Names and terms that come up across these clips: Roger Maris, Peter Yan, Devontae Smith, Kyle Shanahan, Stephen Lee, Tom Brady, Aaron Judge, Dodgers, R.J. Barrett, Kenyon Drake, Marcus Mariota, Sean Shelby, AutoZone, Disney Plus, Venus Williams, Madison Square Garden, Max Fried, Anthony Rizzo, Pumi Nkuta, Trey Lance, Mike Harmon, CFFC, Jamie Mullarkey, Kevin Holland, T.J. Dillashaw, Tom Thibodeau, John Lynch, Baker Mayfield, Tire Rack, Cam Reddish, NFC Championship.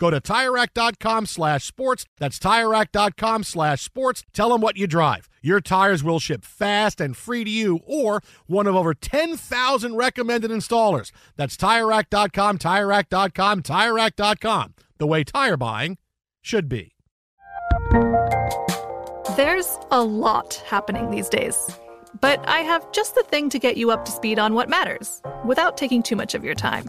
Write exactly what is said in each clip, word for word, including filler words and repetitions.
Go to TireRack.com slash sports. That's TireRack.com slash sports. Tell them what you drive. Your tires will ship fast and free to you or one of over ten thousand recommended installers. That's TireRack dot com, TireRack dot com, TireRack dot com. The way tire buying should be. There's a lot happening these days, but I have just the thing to get you up to speed on what matters without taking too much of your time.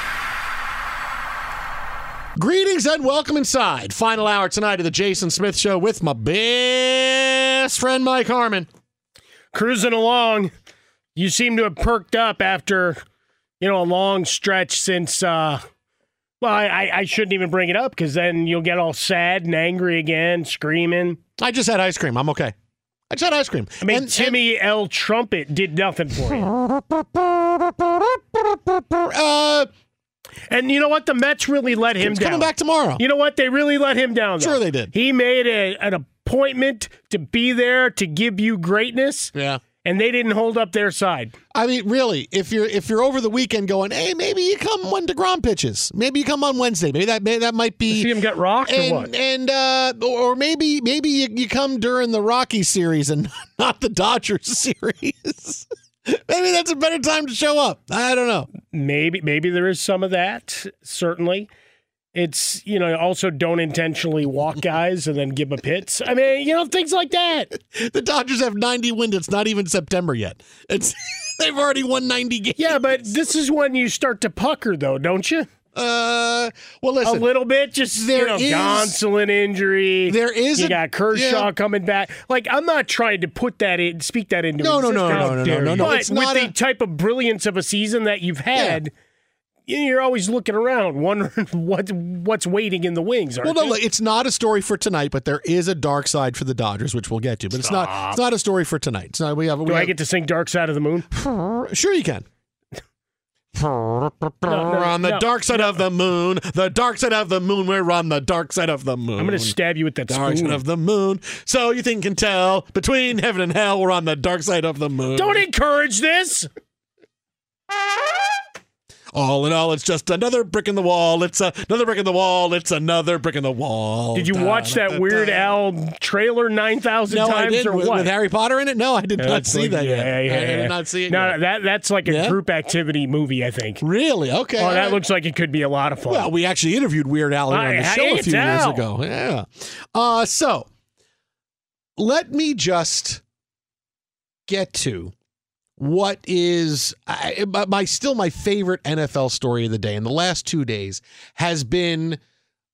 Greetings and welcome inside. Final hour tonight of the Jason Smith Show with my best friend Mike Harmon. Cruising along. You seem to have perked up after, you know, a long stretch since, uh, well, I, I shouldn't even bring it up because then you'll get all sad and angry again, screaming. I just had ice cream. I'm okay. I just had ice cream. I mean, and, Timmy and, L. Trumpet did nothing for you. Uh, and you know what? The Mets really let him down. He's coming back tomorrow. You know what? They really let him down, though. Sure they did. He made a, an appointment to be there to give you greatness. Yeah. And they didn't hold up their side. I mean, really, if you're if you're over the weekend going, hey, maybe you come when DeGrom pitches. Maybe you come on Wednesday. Maybe that maybe that might be. You see him get rocked and, or what? And uh, or maybe maybe you, you come during the Rocky series and not the Dodgers series. Maybe that's a better time to show up. I don't know. Maybe maybe there is some of that. Certainly, it's you know also don't intentionally walk guys and then give them pits. I mean, you know things like that. The Dodgers have ninety wins. It's not even September yet. It's. They've already won ninety games. Yeah, but this is when you start to pucker, though, don't you? Uh, well, listen. A little bit, just, there you know, is, Gonsolin injury. There is. You a, got Kershaw yeah. coming back. Like, I'm not trying to put that in, speak that into no, existence. No, no, no, no, no, no, no, no. But it's not with a, the type of brilliance of a season that you've had, yeah. You're always looking around, wondering what what's waiting in the wings. Aren't well, no, you? It's not a story for tonight, but there is a dark side for the Dodgers, which we'll get to. But Stop. it's not it's not a story for tonight. It's not, we have, we Do have, I get to sing "Dark Side of the Moon"? Sure, you can. no, no, on the no, dark side no. of the moon, the dark side of the moon. We're on the dark side of the moon. I'm going to stab you with that dark spoon. Dark side of the moon. So you think and tell between heaven and hell, we're on the dark side of the moon. Don't encourage this. All in all, it's just another brick in the wall. It's a, another brick in the wall. It's another brick in the wall. Did you da, watch da, that da, Weird da, Al trailer nine thousand no, times I did. or with, what? With Harry Potter in it? No, I did no, not see like, that yeah, yet. Yeah, I did yeah. not see it no, yet. No, that, that's like a yeah? group activity movie, I think. Really? Okay. Oh, that looks like it could be a lot of fun. Well, we actually interviewed Weird Al I, on the I show a few years ago. Yeah. Uh, so, let me just get to what is I, my still my favorite N F L story of the day in the last two days has been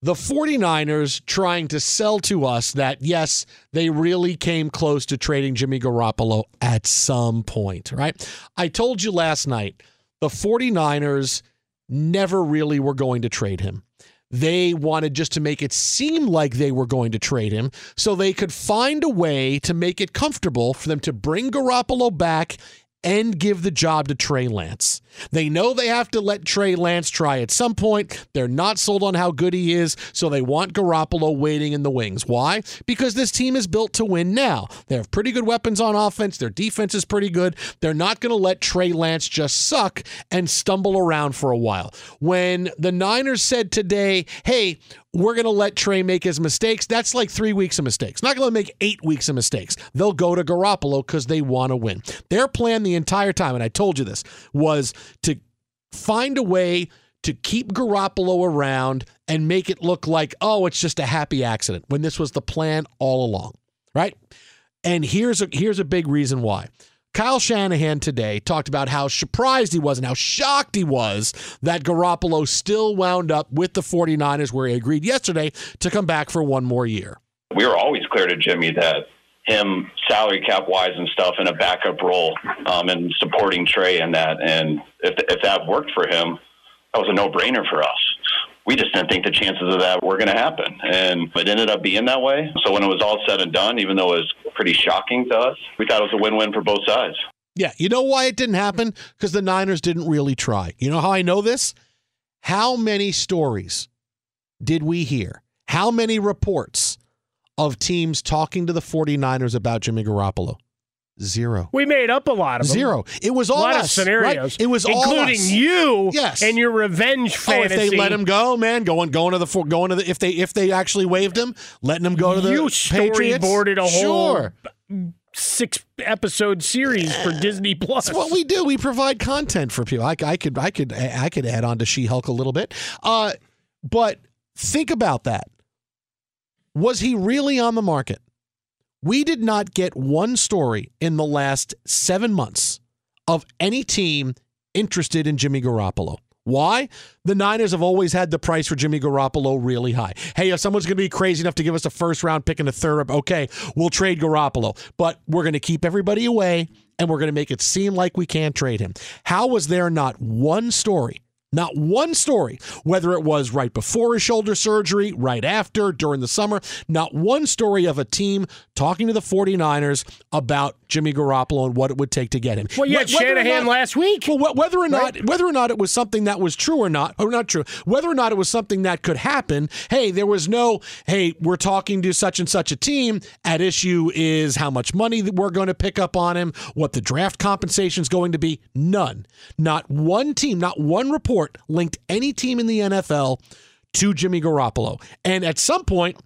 the 49ers trying to sell to us that, yes, they really came close to trading Jimmy Garoppolo at some point, right? I told you last night, the 49ers never really were going to trade him. They wanted just to make it seem like they were going to trade him so they could find a way to make it comfortable for them to bring Garoppolo back and give the job to Trey Lance. They know they have to let Trey Lance try at some point. They're not sold on how good he is, so they want Garoppolo waiting in the wings. Why? Because this team is built to win now. They have pretty good weapons on offense. Their defense is pretty good. They're not going to let Trey Lance just suck and stumble around for a while. When the Niners said today, hey, we're going to let Trey make his mistakes, that's like three weeks of mistakes. Not going to make eight weeks of mistakes. They'll go to Garoppolo because they want to win. Their plan the entire time, and I told you this, was to find a way to keep Garoppolo around and make it look like, oh, it's just a happy accident, when this was the plan all along, right? And here's a, here's a big reason why. Kyle Shanahan today talked about how surprised he was and how shocked he was that Garoppolo still wound up with the 49ers, where he agreed yesterday to come back for one more year. We were always clear to Jimmy that him salary cap wise and stuff in a backup role um, and supporting Trey in that. And if, if that worked for him, that was a no brainer for us. We just didn't think the chances of that were going to happen. And it ended up being that way. So when it was all said and done, even though it was pretty shocking to us, we thought it was a win-win for both sides. Yeah. You know why it didn't happen? Because the Niners didn't really try. You know how I know this? How many stories did we hear? How many reports of teams talking to the 49ers about Jimmy Garoppolo? Zero. We made up a lot of them. Zero. It was all us. A lot us, of scenarios. Right? It was all us. Including you yes. and your revenge fantasy. Oh, if they let him go, man, going going to the going to the if they if they actually waived him, letting him go to the you Patriots. You storyboarded a sure. whole six episode series yeah. for Disney Plus. That's what we do. We provide content for people. I, I could I could I could add on to She-Hulk a little bit. Uh, but think about that. Was he really on the market? We did not get one story in the last seven months of any team interested in Jimmy Garoppolo. Why? The Niners have always had the price for Jimmy Garoppolo really high. Hey, if someone's going to be crazy enough to give us a first-round pick and a third, okay, we'll trade Garoppolo. But we're going to keep everybody away, and we're going to make it seem like we can't trade him. How was there not one story? Not one story, whether it was right before his shoulder surgery, right after, during the summer, not one story of a team talking to the 49ers about Jimmy Garoppolo and what it would take to get him. Well, you had Shanahan not, last week. Well, whether or not, right? whether or not it was something that was true or not, or not true, whether or not it was something that could happen. Hey, there was no, hey, we're talking to such and such a team. At issue is how much money that we're going to pick up on him, what the draft compensation is going to be. None. Not one team, not one report linked any team in the N F L to Jimmy Garoppolo. And at some point,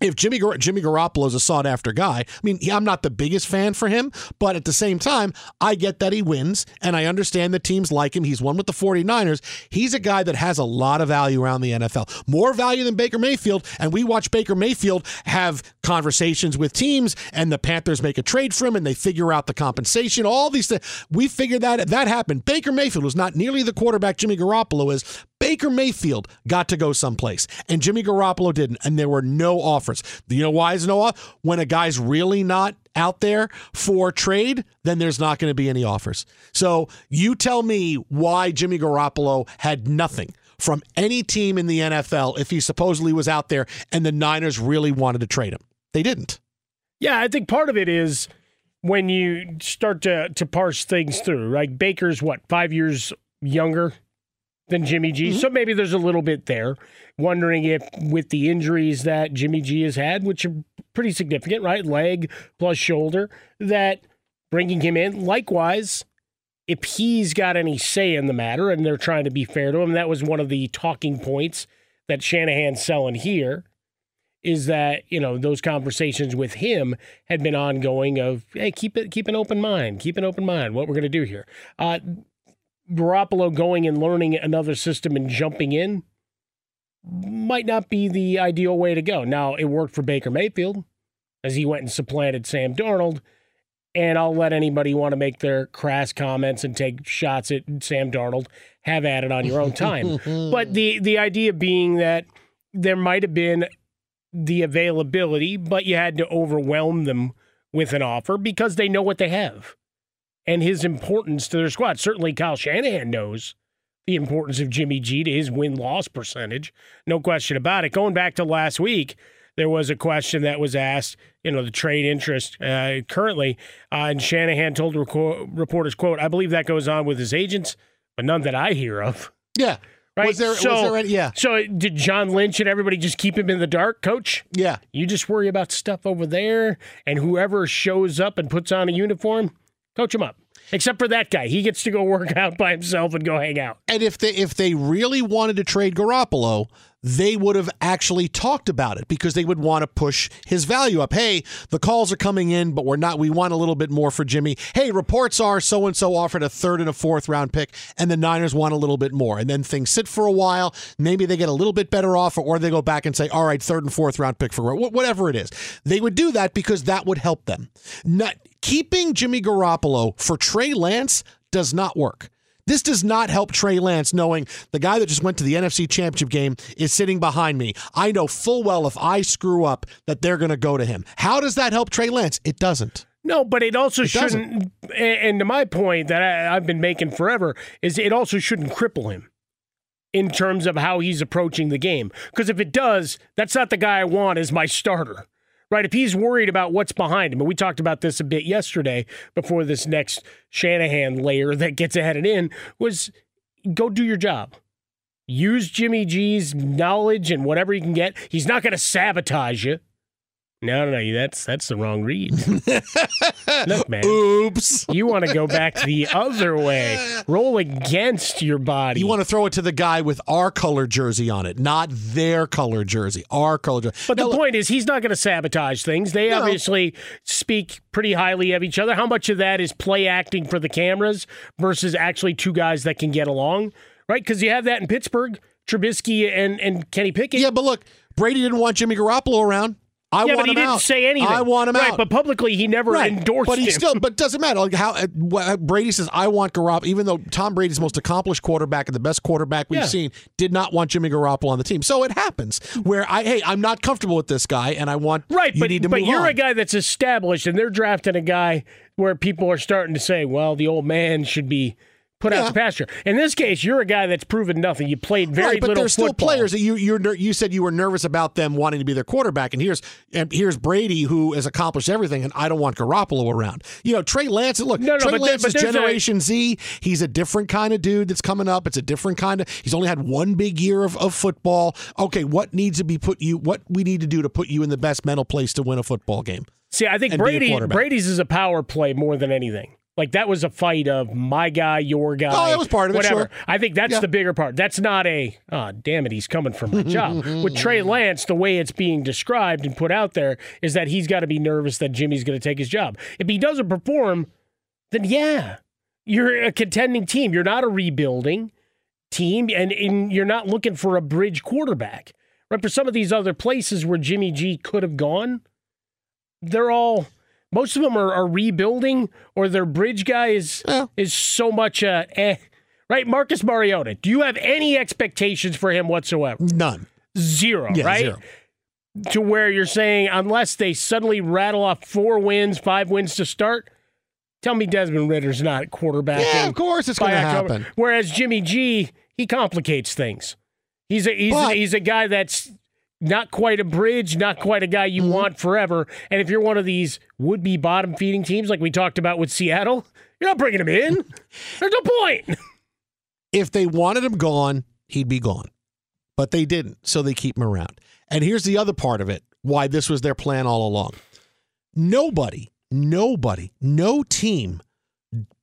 if Jimmy Gar- Jimmy Garoppolo is a sought-after guy, I mean, I'm not the biggest fan for him, but at the same time, I get that he wins, and I understand that teams like him. He's won with the 49ers. He's a guy that has a lot of value around the N F L, more value than Baker Mayfield, and we watch Baker Mayfield have conversations with teams, and the Panthers make a trade for him, and they figure out the compensation, all these things. We figured that that happened. Baker Mayfield was not nearly the quarterback Jimmy Garoppolo is. Baker Mayfield got to go someplace, and Jimmy Garoppolo didn't, and there were no offers. You know why is no offer? When a guy's really not out there for trade, then there's not going to be any offers. So you tell me why Jimmy Garoppolo had nothing from any team in the N F L if he supposedly was out there and the Niners really wanted to trade him. They didn't. Yeah, I think part of it is when you start to, to parse things through, right? Baker's, what, five years younger than Jimmy G. Mm-hmm. So maybe there's a little bit there. Wondering if with the injuries that Jimmy G has had, which are pretty significant, right? Leg plus shoulder, that bringing him in, likewise, if he's got any say in the matter, and they're trying to be fair to him. That was one of the talking points that Shanahan's selling here, is that, you know, those conversations with him had been ongoing of, hey, keep it, keep an open mind, keep an open mind, what we're going to do here. Uh, Garoppolo going and learning another system and jumping in might not be the ideal way to go. Now, it worked for Baker Mayfield as he went and supplanted Sam Darnold, and I'll let anybody want to make their crass comments and take shots at Sam Darnold have at it on your own time. But the, the idea being that there might have been the availability, but you had to overwhelm them with an offer because they know what they have and his importance to their squad. Certainly Kyle Shanahan knows the importance of Jimmy G to his win-loss percentage. No question about it. Going back to last week, there was a question that was asked, you know, the trade interest uh, currently, uh, and Shanahan told reco- reporters, quote, I believe that goes on with his agents, but none that I hear of. Yeah. Right? Was there, so, was there any, yeah. So did John Lynch and everybody just keep him in the dark, Coach? Yeah. You just worry about stuff over there, and whoever shows up and puts on a uniform, coach him up. Except for that guy. He gets to go work out by himself and go hang out. And if they if they really wanted to trade Garoppolo, they would have actually talked about it because they would want to push his value up. Hey, the calls are coming in, but we're not. We want a little bit more for Jimmy. Hey, reports are so-and-so offered a third and a fourth round pick, and the Niners want a little bit more. And then things sit for a while. Maybe they get a little bit better offer, or they go back and say, all right, third and fourth round pick for whatever it is. They would do that because that would help them. Not keeping Jimmy Garoppolo for Trey Lance does not work. This does not help Trey Lance, knowing the guy that just went to the N F C Championship game is sitting behind me. I know full well if I screw up that they're going to go to him. How does that help Trey Lance? It doesn't. No, but it also it shouldn't. Doesn't. And to my point that I, I've been making forever is it also shouldn't cripple him in terms of how he's approaching the game. Because if it does, that's not the guy I want as my starter. Right, if he's worried about what's behind him, and we talked about this a bit yesterday before this next Shanahan layer that gets ahead in, was go do your job. Use Jimmy G's knowledge and whatever he can get. He's not going to sabotage you. No, no, no, that's, that's the wrong read. Look, man. Oops. You want to go back the other way. Roll against your body. You want to throw it to the guy with our color jersey on it, not their color jersey, our color jersey. But now, the look, point is he's not going to sabotage things. They no. obviously speak pretty highly of each other. How much of that is play acting for the cameras versus actually two guys that can get along, right? Because you have that in Pittsburgh, Trubisky and, and Kenny Pickett. Yeah, but look, Brady didn't want Jimmy Garoppolo around. I yeah, want but he him didn't out. say anything. I want him right, out. But publicly, he never right. endorsed but he him. Still, but it doesn't matter. Like how uh, Brady says, I want Garoppolo, even though Tom Brady's most accomplished quarterback and the best quarterback we've yeah. seen, did not want Jimmy Garoppolo on the team. So it happens where, I hey, I'm not comfortable with this guy, and I want right, you but, need to but move you're on. A guy that's established, and they're drafting a guy where people are starting to say, well, the old man should be put yeah. out to pasture. In this case, you're a guy that's proven nothing. You played very right, but little football. But there's still players that you you're, you said you were nervous about them wanting to be their quarterback, and here's and here's Brady, who has accomplished everything, and I don't want Garoppolo around. You know, Trey Lance, look, no, no, Trey Lance there, is Generation a, Z. He's a different kind of dude that's coming up. It's a different kind of – he's only had one big year of, of football. Okay, what needs to be put you – what we need to do to put you in the best mental place to win a football game? See, I think Brady Brady's is a power play more than anything. Like, that was a fight of my guy, your guy. Oh, that was part of it, whatever. Sure. I think that's yeah. the bigger part. That's not a, oh, damn it, he's coming for my job. With Trey Lance, the way it's being described and put out there is that he's got to be nervous that Jimmy's going to take his job. If he doesn't perform, then yeah, you're a contending team. You're not a rebuilding team, and, and you're not looking for a bridge quarterback. Right? For some of these other places where Jimmy G could have gone, they're all... Most of them are, are rebuilding, or their bridge guy is yeah. is so much uh, eh. Right? Marcus Mariota, do you have any expectations for him whatsoever? None. Zero, yeah, right? Zero. To where you're saying, unless they suddenly rattle off four wins, five wins to start, tell me Desmond Ridder's not quarterback. Yeah, of course it's going to happen. Whereas Jimmy G, he complicates things. He's a he's but- a, he's a guy that's... not quite a bridge, not quite a guy you mm-hmm. want forever. And if you're one of these would-be bottom-feeding teams like we talked about with Seattle, you're not bringing him in. There's no point. If they wanted him gone, he'd be gone. But they didn't, so they keep him around. And here's the other part of it, why this was their plan all along. Nobody, nobody, no team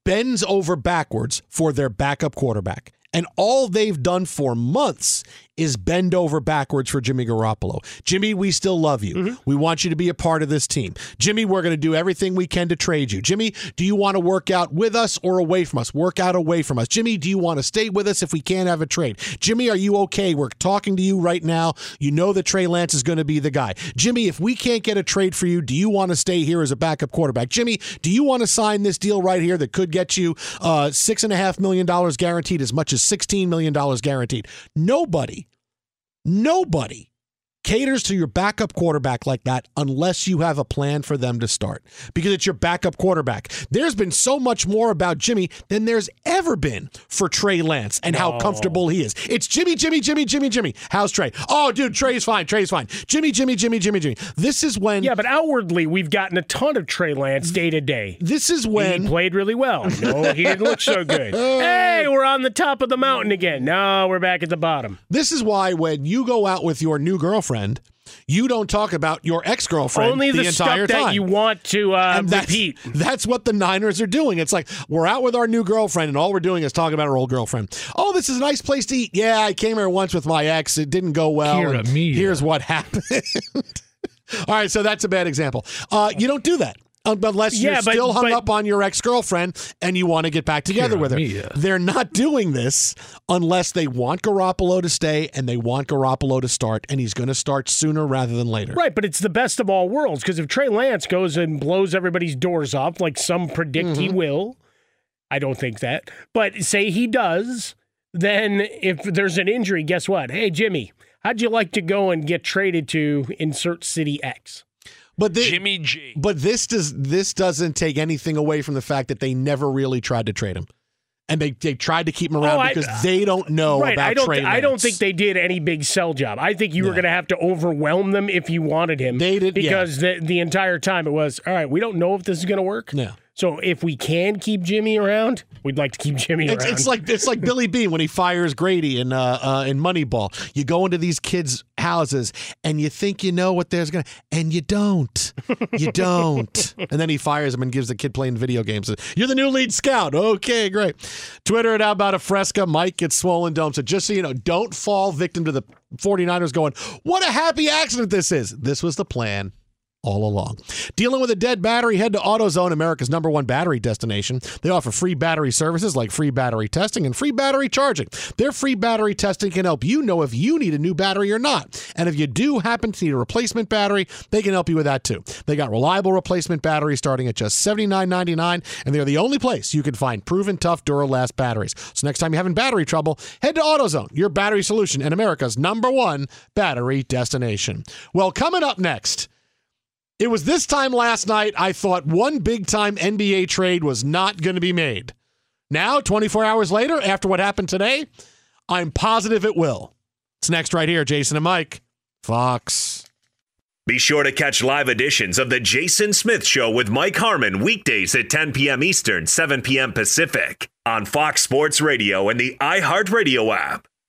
bends over backwards for their backup quarterback. And all they've done for months is bend over backwards for Jimmy Garoppolo. Jimmy, we still love you. Mm-hmm. We want you to be a part of this team. Jimmy, we're going to do everything we can to trade you. Jimmy, do you want to work out with us or away from us? Work out away from us. Jimmy, do you want to stay with us if we can't have a trade? Jimmy, are you okay? We're talking to you right now. You know that Trey Lance is going to be the guy. Jimmy, if we can't get a trade for you, do you want to stay here as a backup quarterback? Jimmy, do you want to sign this deal right here that could get you uh, six point five million dollars guaranteed, as much as sixteen million dollars guaranteed? Nobody. Nobody caters to your backup quarterback like that unless you have a plan for them to start, because it's your backup quarterback. There's been so much more about Jimmy than there's ever been for Trey Lance and how oh. comfortable he is. It's Jimmy, Jimmy, Jimmy, Jimmy, Jimmy. How's Trey? Oh, dude, Trey's fine. Trey's fine. Jimmy, Jimmy, Jimmy, Jimmy, Jimmy. This is when... Yeah, but outwardly, we've gotten a ton of Trey Lance day to day. This is when... He played really well. No, he didn't look so good. Hey, we're on the top of the mountain again. No, we're back at the bottom. This is why when you go out with your new girlfriend, friend, you don't talk about your ex-girlfriend Only the, the entire stuff that time. That you want to uh, and that's, repeat. That's what the Niners are doing. It's like, we're out with our new girlfriend, and all we're doing is talking about our old girlfriend. Oh, this is a nice place to eat. Yeah, I came here once with my ex. It didn't go well. Here here's what happened. All right, so that's a bad example. Uh, you don't do that. Unless you're yeah, but, still hung but, up on your ex-girlfriend and you want to get back together with her. Me, yeah. They're not doing this unless they want Garoppolo to stay and they want Garoppolo to start, and he's going to start sooner rather than later. Right, but it's the best of all worlds, because if Trey Lance goes and blows everybody's doors off, like some predict mm-hmm. he will, I don't think that, but say he does, then if there's an injury, guess what? Hey, Jimmy, how'd you like to go and get traded to insert city X? But the, Jimmy G. But this does this doesn't take anything away from the fact that they never really tried to trade him, and they, they tried to keep him around oh, because I, they don't know right, about I don't, Trey Lance. I don't think they did any big sell job. I think you yeah. were going to have to overwhelm them if you wanted him. They did because yeah. the the entire time it was, all right, we don't know if this is going to work. Yeah. So if we can keep Jimmy around, we'd like to keep Jimmy around. It's, it's like it's like Billy Beane when he fires Grady in uh, uh, in Moneyball. You go into these kids' houses and you think you know what there's gonna, and you don't, you don't. And then he fires him and gives the kid playing video games, "You're the new lead scout." Okay, great. Twitter at Out About a Fresca. Mike gets swollen dome. So just so you know, don't fall victim to the 49ers going, "What a happy accident this is." This was the plan all along. Dealing with a dead battery? Head to AutoZone, America's number one battery destination. They offer free battery services like free battery testing and free battery charging. Their free battery testing can help you know if you need a new battery or not. And if you do happen to need a replacement battery, they can help you with that too. They got reliable replacement batteries starting at just seventy-nine ninety-nine, and they're the only place you can find proven tough Duralast batteries. So next time you're having battery trouble, head to AutoZone, your battery solution and America's number one battery destination. Well, coming up next... It was this time last night I thought one big-time N B A trade was not going to be made. Now, twenty-four hours later, after what happened today, I'm positive it will. It's next right here, Jason and Mike, Fox. Be sure to catch live editions of The Jason Smith Show with Mike Harmon weekdays at ten p.m. Eastern, seven p.m. Pacific on Fox Sports Radio and the iHeartRadio app.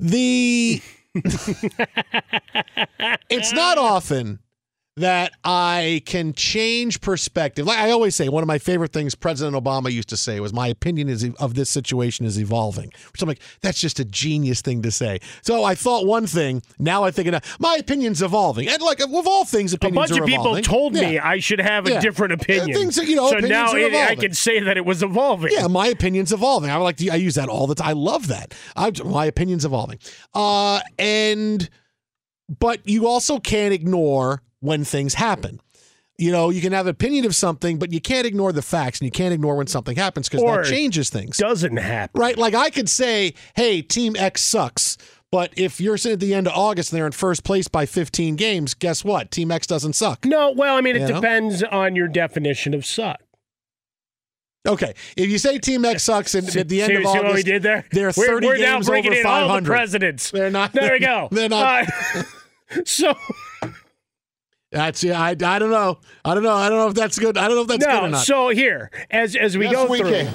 The it's not often that I can change perspective. Like I always say, one of my favorite things President Obama used to say was, my opinion is of this situation is evolving. Which I'm like, that's just a genius thing to say. So I thought one thing, now I think another. My opinion's evolving. And like, with all things, opinions are evolving. A bunch of evolving. people told yeah. me I should have yeah. a different opinion. Uh, things, you know, so now it, I can say that it was evolving. Yeah, my opinion's evolving. I like to, I use that all the time. I love that. I, my opinion's evolving. Uh, and, but you also can't ignore when things happen. You know, you can have an opinion of something, but you can't ignore the facts, and you can't ignore when something happens because that changes things. Doesn't happen. Right? Like I could say, hey, Team X sucks, but if you're sitting at the end of August and they're in first place by fifteen games, guess what? Team X doesn't suck. No, well, I mean, it you depends know? on your definition of suck. Okay, if you say Team X sucks, and at the end Seriously, of August, what we did there? They're thirty we're, we're games over five hundred. We're now breaking in all the presidents. They're not, there we go. They're not. Uh, so... That's yeah. I, I don't know. I don't know. I don't know if that's good. I don't know if that's no, good or not. So here, as as we yes, go we through,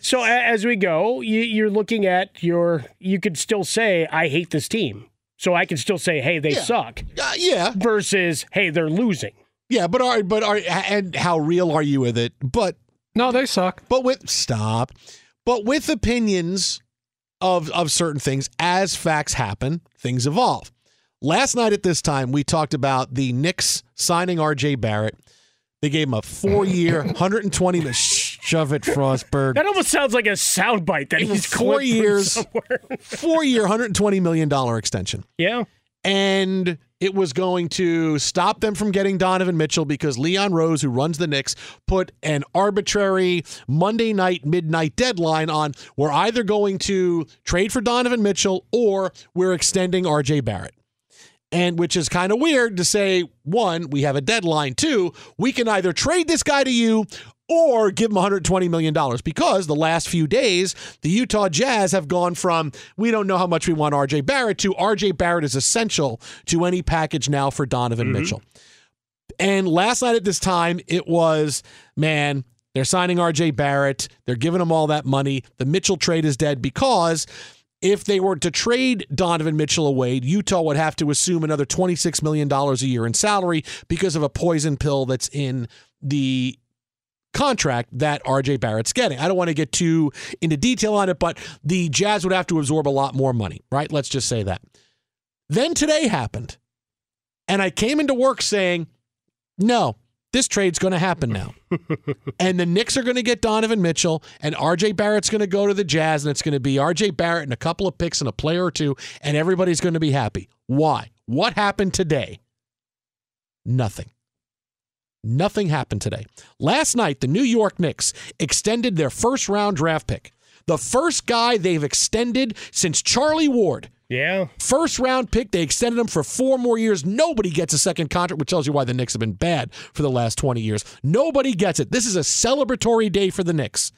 so as we go, you, you're looking at your. You could still say, I hate this team. So I can still say, hey, they yeah. suck. Uh, yeah. Versus, hey, they're losing. Yeah, but are but are and how real are you with it? But no, they suck. But with stop. But with opinions of of certain things, as facts happen, things evolve. Last night at this time, we talked about the Knicks signing R J. Barrett. They gave him a four-year, one hundred twenty million dollars. Shove it, Frostburg. That almost sounds like a soundbite that he's four years, four-year, one hundred twenty million dollars extension. Yeah. And it was going to stop them from getting Donovan Mitchell because Leon Rose, who runs the Knicks, put an arbitrary Monday night, midnight deadline on, we're either going to trade for Donovan Mitchell or we're extending R J. Barrett. And which is kind of weird to say, one, we have a deadline. Two, we can either trade this guy to you or give him one hundred twenty million dollars because the last few days, the Utah Jazz have gone from, we don't know how much we want R J. Barrett to R J. Barrett is essential to any package now for Donovan mm-hmm. Mitchell. And last night at this time, it was, man, they're signing R J. Barrett. They're giving him all that money. The Mitchell trade is dead because... if they were to trade Donovan Mitchell away, Utah would have to assume another twenty-six million dollars a year in salary because of a poison pill that's in the contract that R J. Barrett's getting. I don't want to get too into detail on it, but the Jazz would have to absorb a lot more money, right? Let's just say that. Then today happened, and I came into work saying, no, this trade's going to happen now. And the Knicks are going to get Donovan Mitchell, and R J. Barrett's going to go to the Jazz, and it's going to be R J. Barrett and a couple of picks and a player or two, and everybody's going to be happy. Why? What happened today? Nothing. Nothing happened today. Last night, the New York Knicks extended their first-round draft pick. The first guy they've extended since Charlie Ward. Yeah. First round pick, they extended him for four more years. Nobody gets a second contract, which tells you why the Knicks have been bad for the last twenty years. Nobody gets it. This is a celebratory day for the Knicks.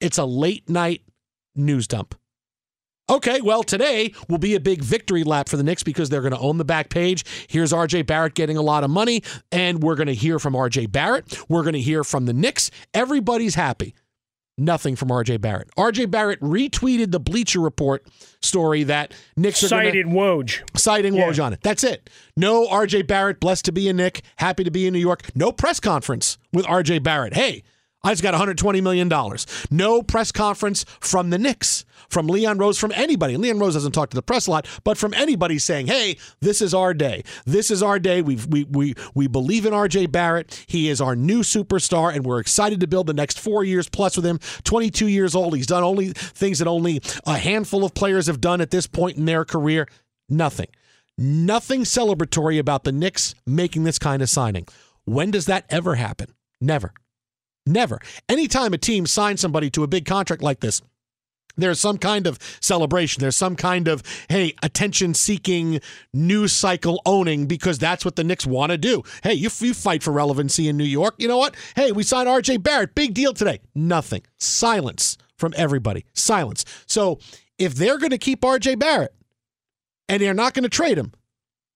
It's a late-night news dump. Okay, well, today will be a big victory lap for the Knicks because they're going to own the back page. Here's R J. Barrett getting a lot of money, and we're going to hear from R J. Barrett. We're going to hear from the Knicks. Everybody's happy. Nothing from R J. Barrett. R J. Barrett retweeted the Bleacher Report story that Knicks are cited gonna, Woj. Citing yeah. Woj on it. That's it. No R J. Barrett, blessed to be a Knick, happy to be in New York. No press conference with R J. Barrett. Hey, I just got one hundred twenty million dollars. No press conference from the Knicks, from Leon Rose, from anybody. Leon Rose doesn't talk to the press a lot, but from anybody saying, hey, this is our day. This is our day. We've, we we we believe in R J. Barrett. He is our new superstar, and we're excited to build the next four years plus with him. twenty-two years old. He's done only things that only a handful of players have done at this point in their career. Nothing. Nothing celebratory about the Knicks making this kind of signing. When does that ever happen? Never. Never. Anytime a team signs somebody to a big contract like this, there's some kind of celebration. There's some kind of, hey, attention-seeking, news cycle owning, because that's what the Knicks want to do. Hey, you, you fight for relevancy in New York. You know what? Hey, we signed R J. Barrett. Big deal today. Nothing. Silence from everybody. Silence. So if they're going to keep R J. Barrett and they're not going to trade him,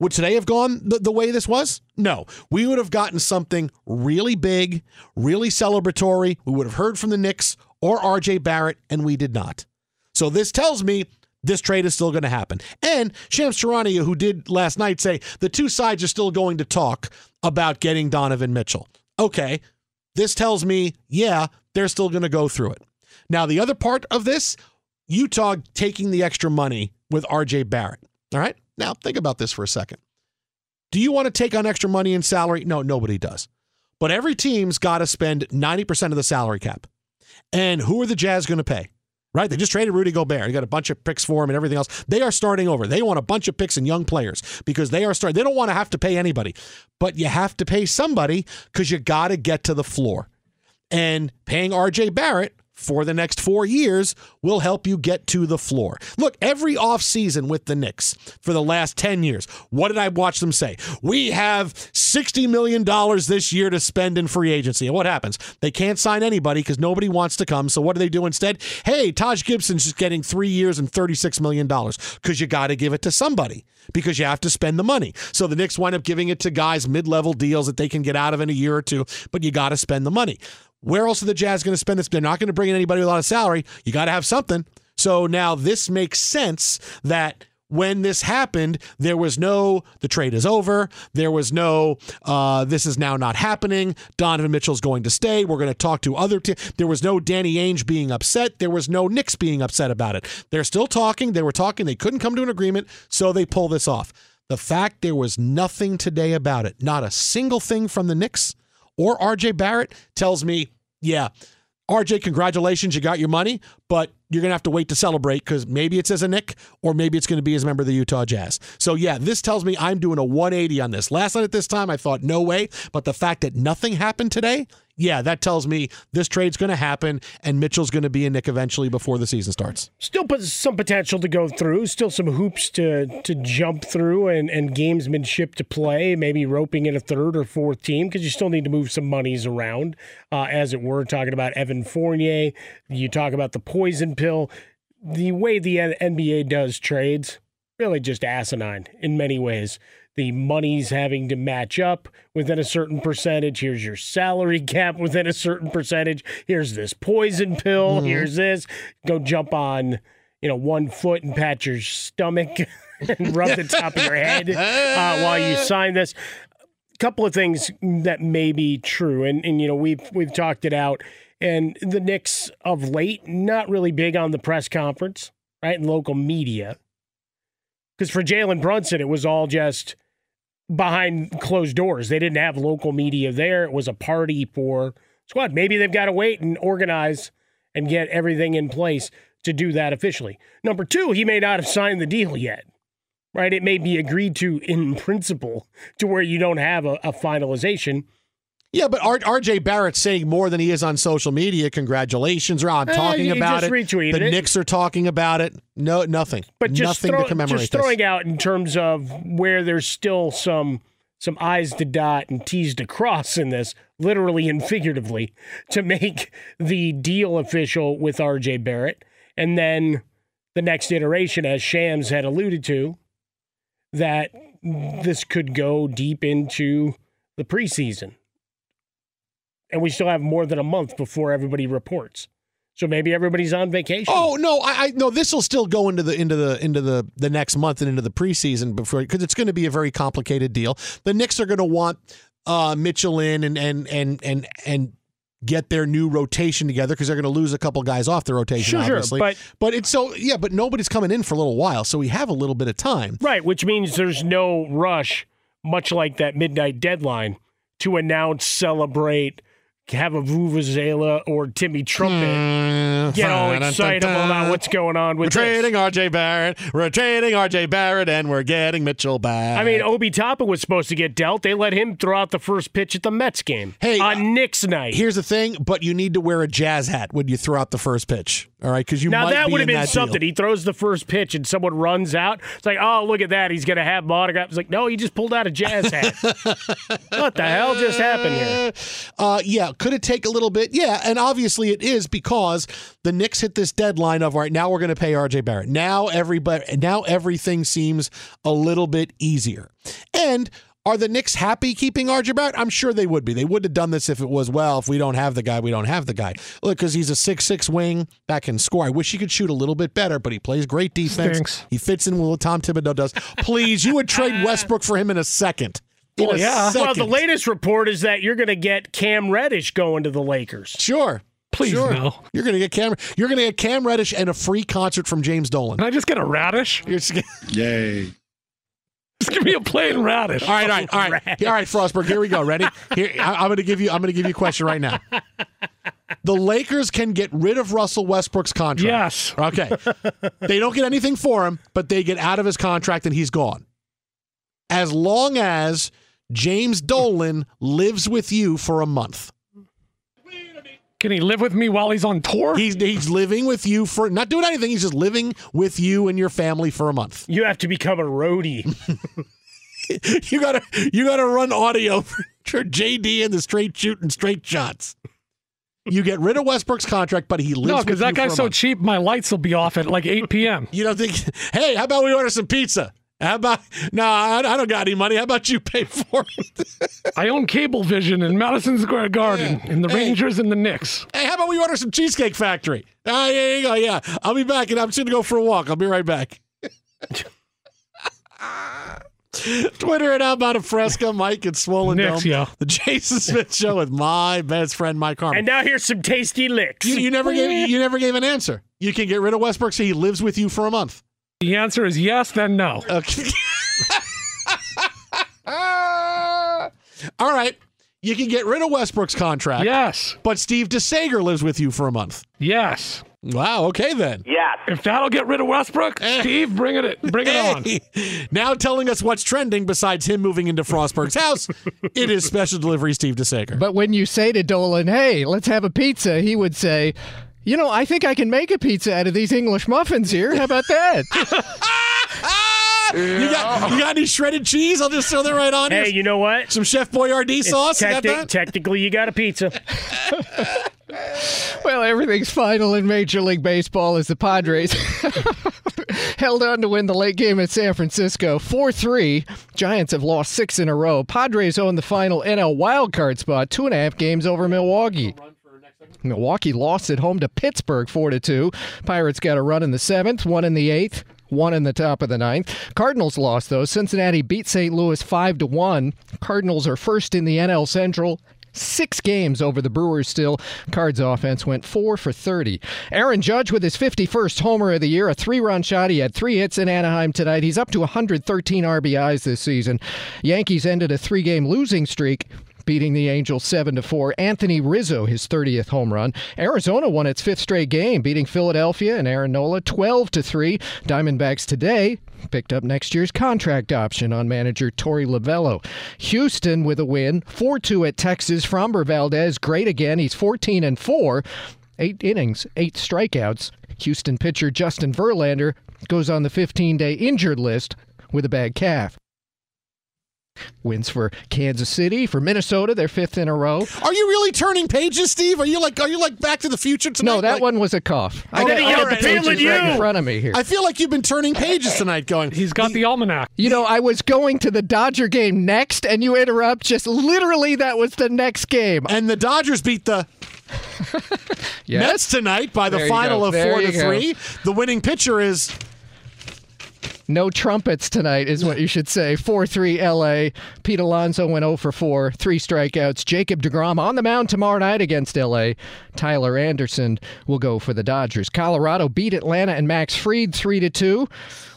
would today have gone the, the way this was? No. We would have gotten something really big, really celebratory. We would have heard from the Knicks or R J. Barrett, and we did not. So this tells me this trade is still going to happen. And Shams Charania, who did last night, say the two sides are still going to talk about getting Donovan Mitchell. Okay, this tells me, yeah, they're still going to go through it. Now, the other part of this, Utah taking the extra money with R J. Barrett. All right? Now, think about this for a second. Do you want to take on extra money in salary? No, nobody does. But every team's got to spend ninety percent of the salary cap. And who are the Jazz going to pay? Right? They just traded Rudy Gobert. They got a bunch of picks for him and everything else. They are starting over. They want a bunch of picks and young players because they are starting. They don't want to have to pay anybody. But you have to pay somebody because you got to get to the floor. And paying R J. Barrett for the next four years will help you get to the floor. Look, every offseason with the Knicks for the last ten years, what did I watch them say? We have sixty million dollars this year to spend in free agency. And what happens? They can't sign anybody because nobody wants to come. So what do they do instead? Hey, Taj Gibson's just getting three years and thirty-six million dollars because you got to give it to somebody because you have to spend the money. So the Knicks wind up giving it to guys mid-level deals that they can get out of in a year or two, but you got to spend the money. Where else are the Jazz going to spend this? They're not going to bring in anybody with a lot of salary. You got to have something. So now this makes sense that when this happened, there was no, the trade is over. There was no, uh, this is now not happening. Donovan Mitchell's going to stay. We're going to talk to other teams. There was no Danny Ainge being upset. There was no Knicks being upset about it. They're still talking. They were talking. They couldn't come to an agreement, so they pull this off. The fact there was nothing today about it, not a single thing from the Knicks or R J. Barrett, tells me, yeah, R J, congratulations, you got your money, but you're going to have to wait to celebrate because maybe it's as a Knick or maybe it's going to be as a member of the Utah Jazz. So, yeah, this tells me I'm doing a one eighty on this. Last night at this time, I thought, no way, but the fact that nothing happened today, yeah, that tells me this trade's going to happen and Mitchell's going to be a Knick eventually before the season starts. Still some potential to go through, still some hoops to to jump through and, and gamesmanship to play, maybe roping in a third or fourth team because you still need to move some monies around, uh, as it were, talking about Evan Fournier. You talk about the poison pill. The way the N B A does trades, really just asinine in many ways. The money's having to match up within a certain percentage. Here's your salary cap within a certain percentage. Here's this poison pill. Mm-hmm. Here's this. Go jump on, you know, one foot and pat your stomach and rub the top of your head uh, while you sign this. A couple of things that may be true, and and you know we've we've talked it out. And the Knicks of late, not really big on the press conference, right, and local media. Because for Jalen Brunson, it was all just behind closed doors. They didn't have local media there. It was a party for squad. Maybe they've got to wait and organize and get everything in place to do that officially. Number two, he may not have signed the deal yet, right? It may be agreed to in principle to where you don't have a, a finalization. Yeah, but R J. Barrett's saying more than he is on social media. Congratulations, Rob. I'm talking uh, about it. The it. Knicks are talking about it. No, nothing. But just nothing throw, to commemorate just throwing this out in terms of where there's still some some I's to dot and T's to cross in this, literally and figuratively, to make the deal official with R J. Barrett. And then the next iteration, as Shams had alluded to, that this could go deep into the preseason. And we still have more than a month before everybody reports. So maybe everybody's on vacation. Oh no, I, I no. This will still go into the into the into the, the next month and into the preseason before, because it's going to be a very complicated deal. The Knicks are going to want uh, Mitchell in and and and and and get their new rotation together, because they're going to lose a couple guys off the rotation. Sure, obviously, sure, but but it's so yeah. But nobody's coming in for a little while, so we have a little bit of time, right? Which means there's no rush, much like that midnight deadline, to announce, celebrate, have a vuvuzela or Timmy Trumpet, mm, get all excitable about what's going on with this. We're trading R J. Barrett. We're trading R J. Barrett, and we're getting Mitchell back. I mean, Obi Toppin was supposed to get dealt. They let him throw out the first pitch at the Mets game hey, on uh, Knicks night. Here's the thing, but you need to wear a Jazz hat when you throw out the first pitch. All right, because you now might that would have be been something. Deal. He throws the first pitch and someone runs out. It's like, oh, look at that. He's going to have autographs. It's like, no, he just pulled out a Jazz hat. What the hell just happened here? Uh, yeah, could it take a little bit? Yeah, and obviously it is, because the Knicks hit this deadline of, all right, now we're going to pay R J. Barrett. Now everybody, now everything seems a little bit easier. And are the Knicks happy keeping R J. Barrett? I'm sure they would be. They would have done this if it was, well, if we don't have the guy, we don't have the guy. Look, because he's a six six wing that can score. I wish he could shoot a little bit better, but he plays great defense. Stinks. He fits in with what Tom Thibodeau does. Please, you would trade Westbrook for him in a second. In well, a yeah. second. Well, the latest report is that you're going to get Cam Reddish going to the Lakers. Sure. Please, sure. No. You're going to get Cam. You're going to get Cam Reddish and a free concert from James Dolan. Can I just get a radish? You're just get- Yay. It's gonna be a plain radish. All right, all right, all right, all right, Frostberg. Here we go. Ready? Here, I'm gonna give you. I'm gonna give you a question right now. The Lakers can get rid of Russell Westbrook's contract. Yes. Okay. They don't get anything for him, but they get out of his contract and he's gone. As long as James Dolan lives with you for a month. Can he live with me while he's on tour? He's, he's living with you for, not doing anything, he's just living with you and your family for a month. You have to become a roadie. you gotta you gotta run audio for J D and the straight shoot and straight shots. You get rid of Westbrook's contract, but he lives with you. No, because that guy's so month. cheap, my lights will be off at like eight p.m. You don't think, hey, how about we order some pizza? How about, no, I don't got any money. How about you pay for it? I own Cablevision and Madison Square Garden yeah. and the hey. Rangers and the Knicks. Hey, how about we order some Cheesecake Factory? Ah, yeah, you go, yeah. I'll be back, and I'm just going to go for a walk. I'll be right back. Twitter at Outbound of Fresca, Mike at Swollen Knicks, Dome. Yo. The Jason Smith Show with my best friend, Mike Harmon. And now here's some tasty licks. You, you, never gave, you never gave an answer. You can get rid of Westbrook so he lives with you for a month. The answer is yes, then no. Okay. All right. You can get rid of Westbrook's contract. Yes. But Steve DeSager lives with you for a month. Yes. Wow, okay then. Yes. If that'll get rid of Westbrook, eh. Steve, bring it bring it hey. on. Now telling us what's trending besides him moving into Frostberg's house, it is special delivery Steve DeSager. But when you say to Dolan, hey, let's have a pizza, he would say, you know, I think I can make a pizza out of these English muffins here. How about that? you, got, you got any shredded cheese? I'll just throw that right on. Hey, you know what? Some Chef Boyardee it's sauce. Tecti- you got that? Technically, you got a pizza. Well, everything's final in Major League Baseball as the Padres held on to win the late game at San Francisco four three. Giants have lost six in a row. Padres own the final N L wildcard spot, two and a half games over Milwaukee. Milwaukee lost at home to Pittsburgh four to two. Pirates got a run in the seventh, one in the eighth, one in the top of the ninth. Cardinals lost, though. Cincinnati beat Saint Louis five to one. Cardinals are first in the N L Central, six games over the Brewers still. Cards offense went four for thirty. Aaron Judge with his fifty-first homer of the year, a three-run shot. He had three hits in Anaheim tonight. He's up to one hundred thirteen R B Is this season. Yankees ended a three-game losing streak, beating the Angels seven to four. Anthony Rizzo, his thirtieth home run. Arizona won its fifth straight game, beating Philadelphia and Aaron Nola twelve to three. Diamondbacks today picked up next year's contract option on manager Torey Lovello. Houston with a win, four two at Texas. Framber Valdez, great again. He's fourteen and four. Eight innings, eight strikeouts. Houston pitcher Justin Verlander goes on the fifteen-day injured list with a bad calf. Wins for Kansas City, for Minnesota, their fifth in a row. Are you really turning pages, Steve? Are you like are you like Back to the Future tonight? No, that like, one was a cough. I didn't get the pages you. Right in front of me here. I feel like you've been turning pages tonight going, he's got the almanac. You know, I was going to the Dodger game next, and you interrupt just literally that was the next game. And the Dodgers beat the... yes. Mets tonight by the final of four to three. The winning pitcher is... No trumpets tonight is what you should say. four three L A. Pete Alonso went oh for four. Three strikeouts. Jacob DeGrom on the mound tomorrow night against L A. Tyler Anderson will go for the Dodgers. Colorado beat Atlanta and Max Fried three to two.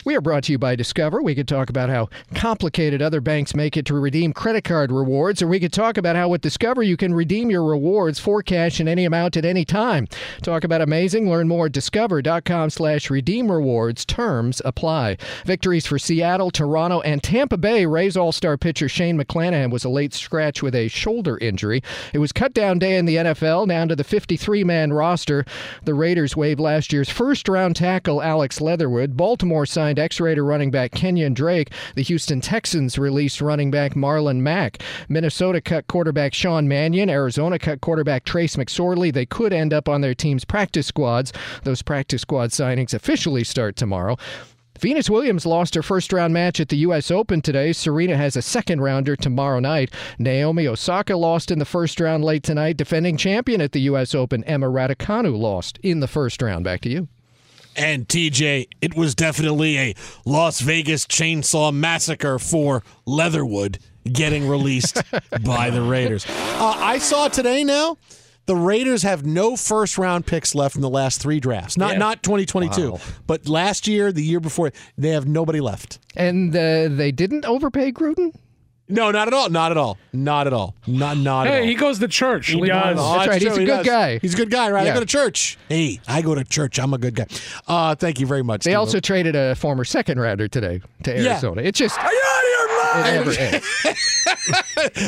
We are brought to you by Discover. We could talk about how complicated other banks make it to redeem credit card rewards, or we could talk about how with Discover you can redeem your rewards for cash in any amount at any time. Talk about amazing. Learn more at discover.com slash redeem rewards. Terms apply. Victories for Seattle, Toronto, and Tampa Bay. Rays all-star pitcher Shane McClanahan was a late scratch with a shoulder injury. It was cut-down day in the N F L, down to the fifty-three man roster. The Raiders waived last year's first-round tackle Alex Leatherwood. Baltimore signed ex-Raider running back Kenyon Drake. The Houston Texans released running back Marlon Mack. Minnesota cut quarterback Sean Mannion. Arizona cut quarterback Trace McSorley. They could end up on their team's practice squads. Those practice squad signings officially start tomorrow. Venus Williams lost her first-round match at the U S Open today. Serena has a second-rounder tomorrow night. Naomi Osaka lost in the first round late tonight. Defending champion at the U S Open, Emma Raducanu, lost in the first round. Back to you. And, T J, it was definitely a Las Vegas chainsaw massacre for Leatherwood getting released by the Raiders. Uh, I saw today now. The Raiders have no first-round picks left in the last three drafts. Not yeah. not twenty twenty-two, wow. But last year, the year before, they have nobody left. And uh, they didn't overpay Gruden? No, not at all. Not at all. Not at all. Not not. Hey, at all. He goes to church. He, he does. does. That's, That's right. True. He's a he good does. guy. He's a good guy, right? Yeah. I go to church. Hey, I go to church. I'm a good guy. Uh, thank you very much. They Steve. also traded a former second rounder today to Arizona. Yeah. It's just. Are you out of your mind? It never ends.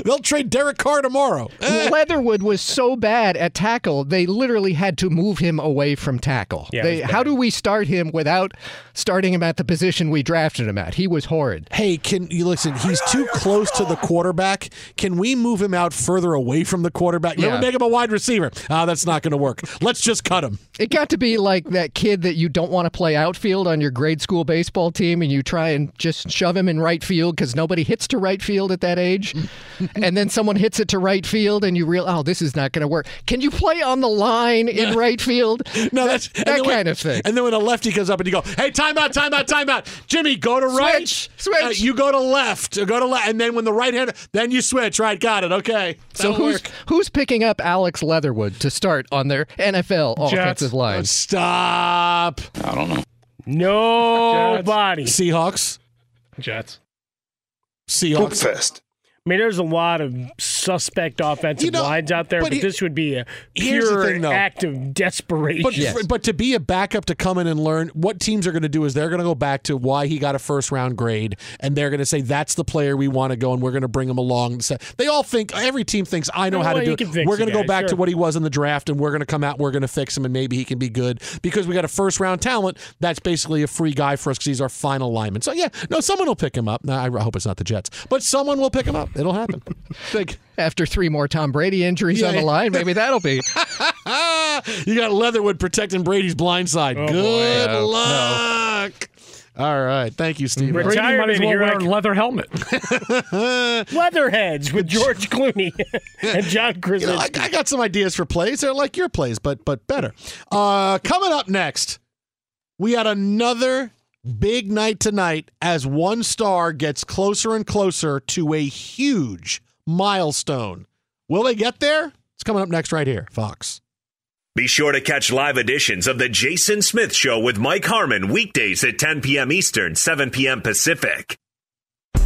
They'll trade Derek Carr tomorrow. Leatherwood was so bad at tackle, they literally had to move him away from tackle. Yeah, they, how do we start him without starting him at the position we drafted him at? He was horrid. Hey, can you listen? He's too close to the quarterback. Can we move him out further away from the quarterback? Yeah. Never make him a wide receiver. Ah, oh, that's not going to work. Let's just cut him. It got to be like that kid that you don't want to play outfield on your grade school baseball team, and you try and just shove him in right field because nobody hits to right field at that age. And then someone hits it to right field, and you realize, oh, this is not going to work. Can you play on the line in right field? No, that's that, that kind when, of thing. And then when a lefty comes up and you go, hey, timeout, timeout, timeout. Jimmy, go to right. Switch, switch. Uh, you go to left. Go to left. And then when the right hand, then you switch. Right, got it. Okay. That'll so who's work. who's picking up Alex Leatherwood to start on their N F L Jets. offensive line? Oh, stop. I don't know. Nobody. Jets. Seahawks. Jets. Seahawks. Fest. I mean, there's a lot of suspect offensive you know, lines out there, but, but he, this would be a pure thing, act of desperation. But, yes. for, but to be a backup to come in and learn, what teams are going to do is they're going to go back to why he got a first-round grade, and they're going to say, that's the player we want to go, and we're going to bring him along. They all think, every team thinks, I know no, how well, to do it. We're going to go back sure. to what he was in the draft, and we're going to come out, and we're going to fix him, and maybe he can be good. Because we got a first-round talent, that's basically a free guy for us because he's our final lineman. So, yeah, no, someone will pick him up. Now, I hope it's not the Jets. But someone will pick him up. It'll happen. Like, after three more Tom Brady injuries yeah. on the line, maybe that'll be. You got Leatherwood protecting Brady's blind side. Oh, Good boy. luck. No. All right. Thank you, Steve. Retirement in here on leather helmet. Leatherheads with George Clooney and John Krasinski. You know, I, I got some ideas for plays. They're like your plays, but, but better. Uh, coming up next, we had another... big night tonight as one star gets closer and closer to a huge milestone. Will they get there? It's coming up next right here, Fox. Be sure to catch live editions of The Jason Smith Show with Mike Harmon weekdays at ten p.m. Eastern, seven p.m. Pacific.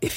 If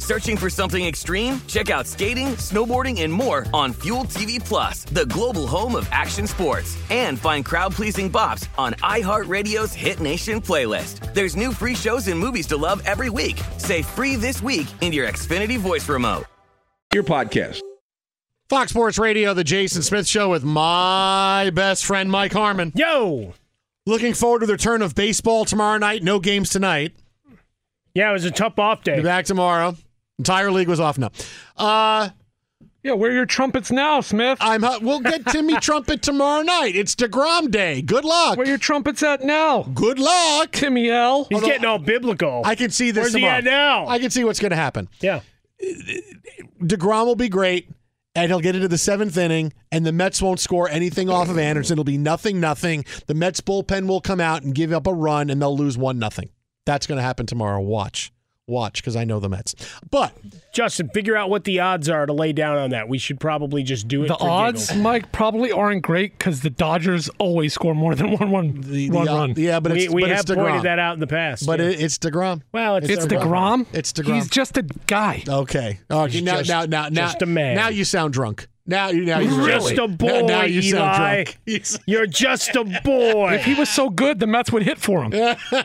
Searching for something extreme? Check out skating, snowboarding, and more on Fuel T V Plus, the global home of action sports. And find crowd-pleasing bops on iHeartRadio's Hit Nation playlist. There's new free shows and movies to love every week. Say free this week in your Xfinity voice remote. Your podcast. Fox Sports Radio, the Jason Smith Show with my best friend, Mike Harmon. Yo! Looking forward to the return of baseball tomorrow night. No games tonight. Yeah, it was a tough off day. Be back tomorrow. Entire league was off now. Uh, yeah, where are your trumpets now, Smith? I'm. We'll get Timmy Trumpet tomorrow night. It's DeGrom Day. Good luck. Where are your trumpets at now? Good luck. Timmy L. He's Although, getting all biblical. I can see this Where's tomorrow. Where's he at now? I can see what's going to happen. Yeah. DeGrom will be great, and he'll get into the seventh inning, and the Mets won't score anything off of Anderson. It'll be nothing, nothing. The Mets bullpen will come out and give up a run, and they'll lose one nothing. That's going to happen tomorrow. Watch. Watch, because I know the Mets. But Justin, figure out what the odds are to lay down on that. We should probably just do it. The for odds, giggles. Mike, probably aren't great because the Dodgers always score more than one one the, one the, run. Yeah, but we, it's we but have it's pointed that out in the past. But yeah. it, it's DeGrom. Well, it's, it's DeGrom. DeGrom. It's DeGrom. He's just a guy. Okay. Okay. Now, just, now, now, now, just a man. Now you sound drunk. Now, now you're just really, a boy, now, now you Eli. You're just a boy. If he was so good, the Mets would hit for him. no, no,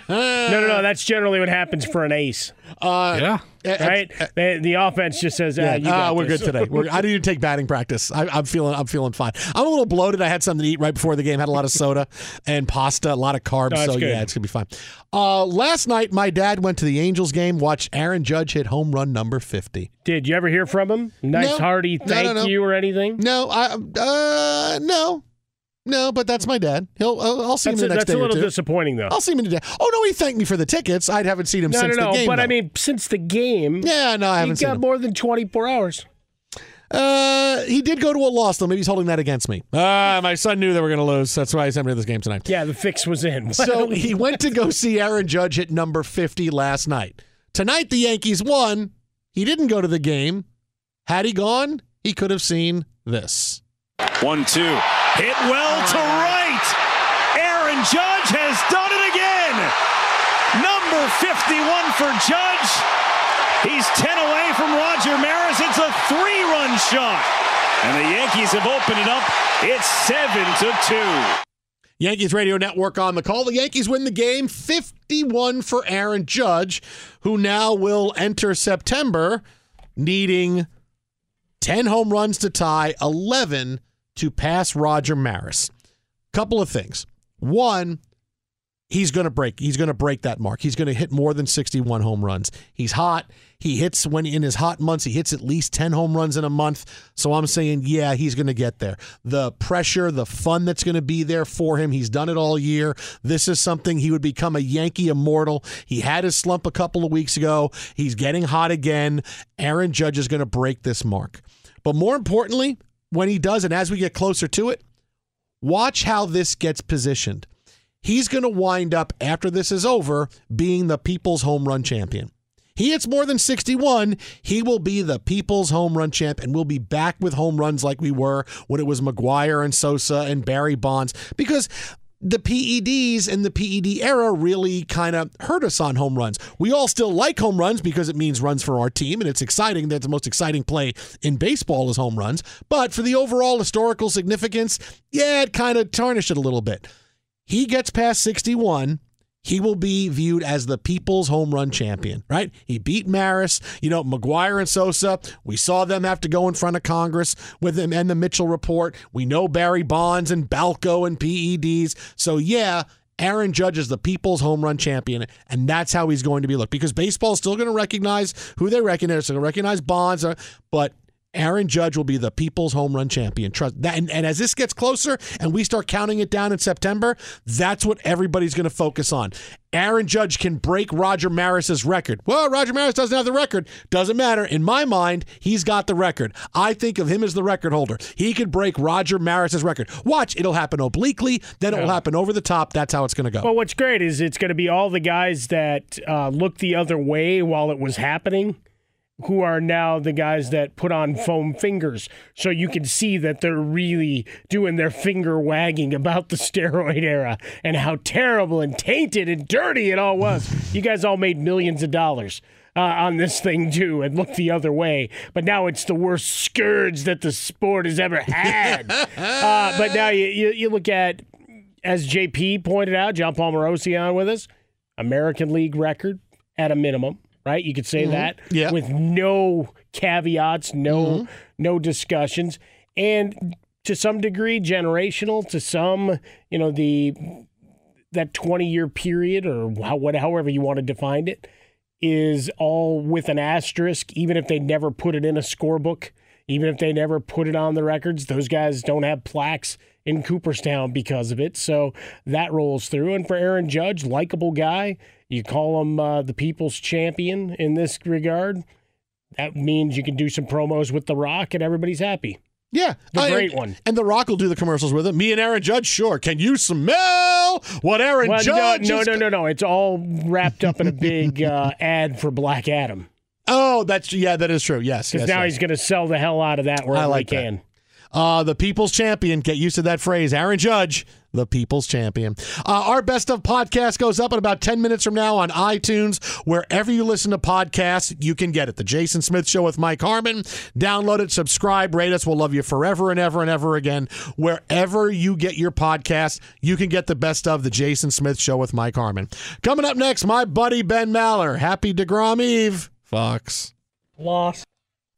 no. That's generally what happens for an ace. Uh, yeah. Right? Uh, the, the offense just says, ah, yeah, you got uh, we're this. Good today. We're, I need to take batting practice. I, I'm feeling I'm feeling fine. I'm a little bloated. I had something to eat right before the game. Had a lot of soda and pasta, a lot of carbs. No, so, good. Yeah, it's going to be fine. Uh, last night, my dad went to the Angels game, watched Aaron Judge hit home run number fifty. Did you ever hear from him? Nice no, hearty thank no, no, no. you or anything? No. I uh, No. No, but that's my dad. He'll uh, I'll see that's him the a, next day or two. That's a little disappointing, though. I'll see him today. Oh, no, he thanked me for the tickets. I haven't seen him no, since no, no, the game. No, but though. I mean, since the game. Yeah, no, I haven't seen him. He got more than twenty-four hours. Uh, he did go to a loss, though. Maybe he's holding that against me. Ah, uh, my son knew they were going to lose. That's why he sent me to this game tonight. Yeah, the fix was in. So he went to go see Aaron Judge at number fifty last night. Tonight, the Yankees won. He didn't go to the game. Had he gone, he could have seen this. One, two. Hit well to right. Aaron Judge has done it again. Number fifty-one for Judge. He's ten away from Roger Maris. It's a three-run shot. And the Yankees have opened it up. It's seven to two. Yankees Radio Network on the call. The Yankees win the game fifty-one for Aaron Judge, who now will enter September needing ten home runs to tie, eleven to pass Roger Maris. Couple of things. One, he's going to break. He's going to break that mark. He's going to hit more than sixty-one home runs. He's hot. He hits when in his hot months, he hits at least ten home runs in a month. So I'm saying, yeah, he's going to get there. The pressure, the fun that's going to be there for him. He's done it all year. This is something he would become a Yankee immortal. He had his slump a couple of weeks ago. He's getting hot again. Aaron Judge is going to break this mark. But more importantly, when he does, and as we get closer to it, watch how this gets positioned. He's going to wind up, after this is over, being the people's home run champion. He hits more than sixty-one. He will be the people's home run champ, and we'll be back with home runs like we were when it was McGuire and Sosa and Barry Bonds, because the P E Ds and the P E D era really kind of hurt us on home runs. We all still like home runs because it means runs for our team, and it's exciting. That's the most exciting play in baseball is home runs. But for the overall historical significance, yeah, it kind of tarnished it a little bit. He gets past sixty-one, he will be viewed as the people's home run champion, right? He beat Maris. You know, McGuire and Sosa, we saw them have to go in front of Congress with him and the Mitchell report. We know Barry Bonds and Balco and P E Ds. So, yeah, Aaron Judge is the people's home run champion, and that's how he's going to be looked. Because baseball is still going to recognize who they recognize. They're going to recognize Bonds, but Aaron Judge will be the people's home run champion. Trust that, and, and as this gets closer and we start counting it down in September, that's what everybody's going to focus on. Aaron Judge can break Roger Maris's record. Well, Roger Maris doesn't have the record. Doesn't matter. In my mind, he's got the record. I think of him as the record holder. He could break Roger Maris's record. Watch, it'll happen obliquely, then it'll happen over the top. That's how it's going to go. Well, what's great is it's going to be all the guys that uh, looked the other way while it was happening, who are now the guys that put on foam fingers, so you can see that they're really doing their finger wagging about the steroid era and how terrible and tainted and dirty it all was. You guys all made millions of dollars uh, on this thing, too, and looked the other way. But now it's the worst scourge that the sport has ever had. uh, but now you, you, you look at, as J P pointed out, John Paul Morosi on with us, American League record at a minimum. Right, you could say mm-hmm. that yeah. with no caveats, no mm-hmm. no discussions, and to some degree generational. To some, you know, the that twenty-year period or how, what, however you want to define it is all with an asterisk. Even if they never put it in a scorebook, even if they never put it on the records, those guys don't have plaques in Cooperstown because of it. So that rolls through. And for Aaron Judge, likable guy. You call him uh, the people's champion in this regard. That means you can do some promos with The Rock and everybody's happy. Yeah. The I, great one. And The Rock will do the commercials with him. Me and Aaron Judge, sure. Can you smell what Aaron well, Judge no, is? No, no, no, no. It's all wrapped up in a big uh, ad for Black Adam. Oh, that's yeah, that is true. Yes. Because yes, now yes. he's going to sell the hell out of that wherever I like he can. That. Uh, the people's champion. Get used to that phrase. Aaron Judge, the people's champion. Uh, our Best of podcast goes up in about ten minutes from now on iTunes. Wherever you listen to podcasts, you can get it. The Jason Smith Show with Mike Harmon. Download it, subscribe, rate us. We'll love you forever and ever and ever again. Wherever you get your podcast, you can get the Best of the Jason Smith Show with Mike Harmon. Coming up next, my buddy Ben Maller. Happy DeGrom Eve. Fox. Lost.